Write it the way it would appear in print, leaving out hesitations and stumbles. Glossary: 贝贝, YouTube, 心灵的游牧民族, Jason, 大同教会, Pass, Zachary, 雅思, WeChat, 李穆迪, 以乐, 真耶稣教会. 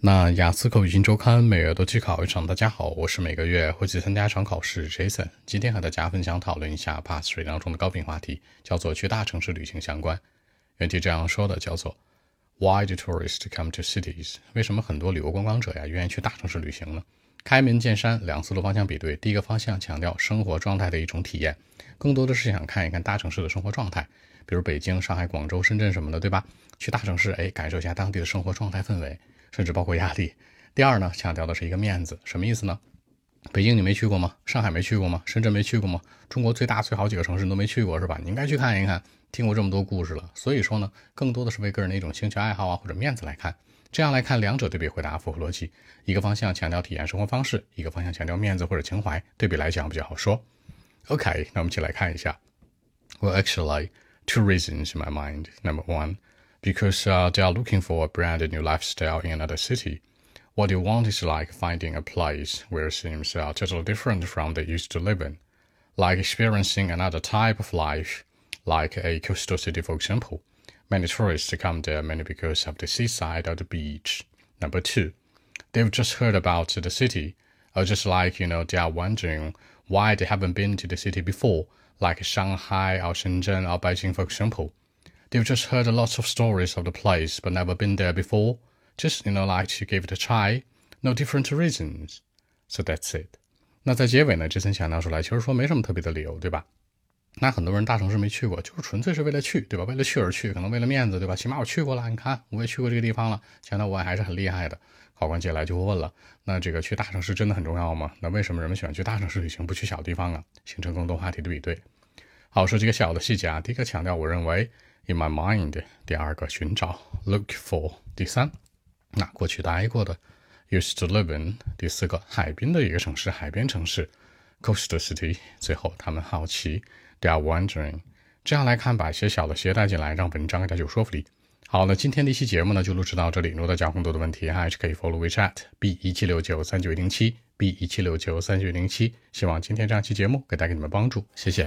那雅思口语新周刊每月都去考一场，大家好，我是每个月会去参加一场考试 Jason。 今天和大家分享讨论一下 Pass 水当中的高频话题，叫做去大城市旅行相关。原题这样说的，叫做 Why do tourists come to cities？ 为什么很多旅游观光者呀愿意去大城市旅行呢？开门见山，两思路方向比对。第一个方向强调生活状态的一种体验，更多的是想看一看大城市的生活状态，比如北京、上海、广州、深圳什么的，对吧？去大城市，感受一下当地的生活状态氛围，甚至包括压力。第二呢，强调的是一个面子，什么意思呢？北京你没去过吗？上海没去过吗？深圳没去过吗？中国最大最好几个城市你都没去过是吧？你应该去看一看，听过这么多故事了。所以说呢，更多的是为个人的一种兴趣爱好啊或者面子来看。这样来看，两者对比回答符合逻辑，一个方向强调体验生活方式，一个方向强调面子或者情怀，对比来讲比较好说。 OK， 那我们一起来看一下。 Well, actually, two reasons in my mind. Number one,Because they are looking for a brand new lifestyle in another city. What you want is like finding a place where seems totally different from they used to live in, like experiencing another type of life, like a coastal city, for example. Many tourists come there mainly because of the seaside or the beach. Number two, they've just heard about the city, or just like, you know, they are wondering why they haven't been to the city before, like Shanghai or Shenzhen or Beijing, for example.They've just heard lots of stories of the place, but never been there before. Just, you know, like to give it a try. No different reasons. So that's it. 那在结尾呢， Jason 强调出来，其实说没什么特别的理由，对吧？那很多人大城市没去过，就是纯粹是为了去，对吧？为了去而去，可能为了面子，对吧？起码我去过了，你看我也去过这个地方了，强调我还是很厉害的。考官接下来就会问了，那这个去大城市真的很重要吗？那为什么人们喜欢去大城市旅行，不去小地方啊？形成更多话题的比对。好，说几个小的细节啊。第一个强调，我认为。In my mind， 第二个寻找 look for， 第三，那过去待过的 used to live in， 第四个海滨的一个城市，海边城市 coastal city， 最后他们好奇 they are wondering。 这样来看，把一些小的携带进来，让文章更加有说服力。好了，今天的一期节目呢就录制到这里。如果大家有更多的问题，还是可以 follow WeChat B176939107 B176939107。希望今天这样期节目可以带给你们帮助，谢谢。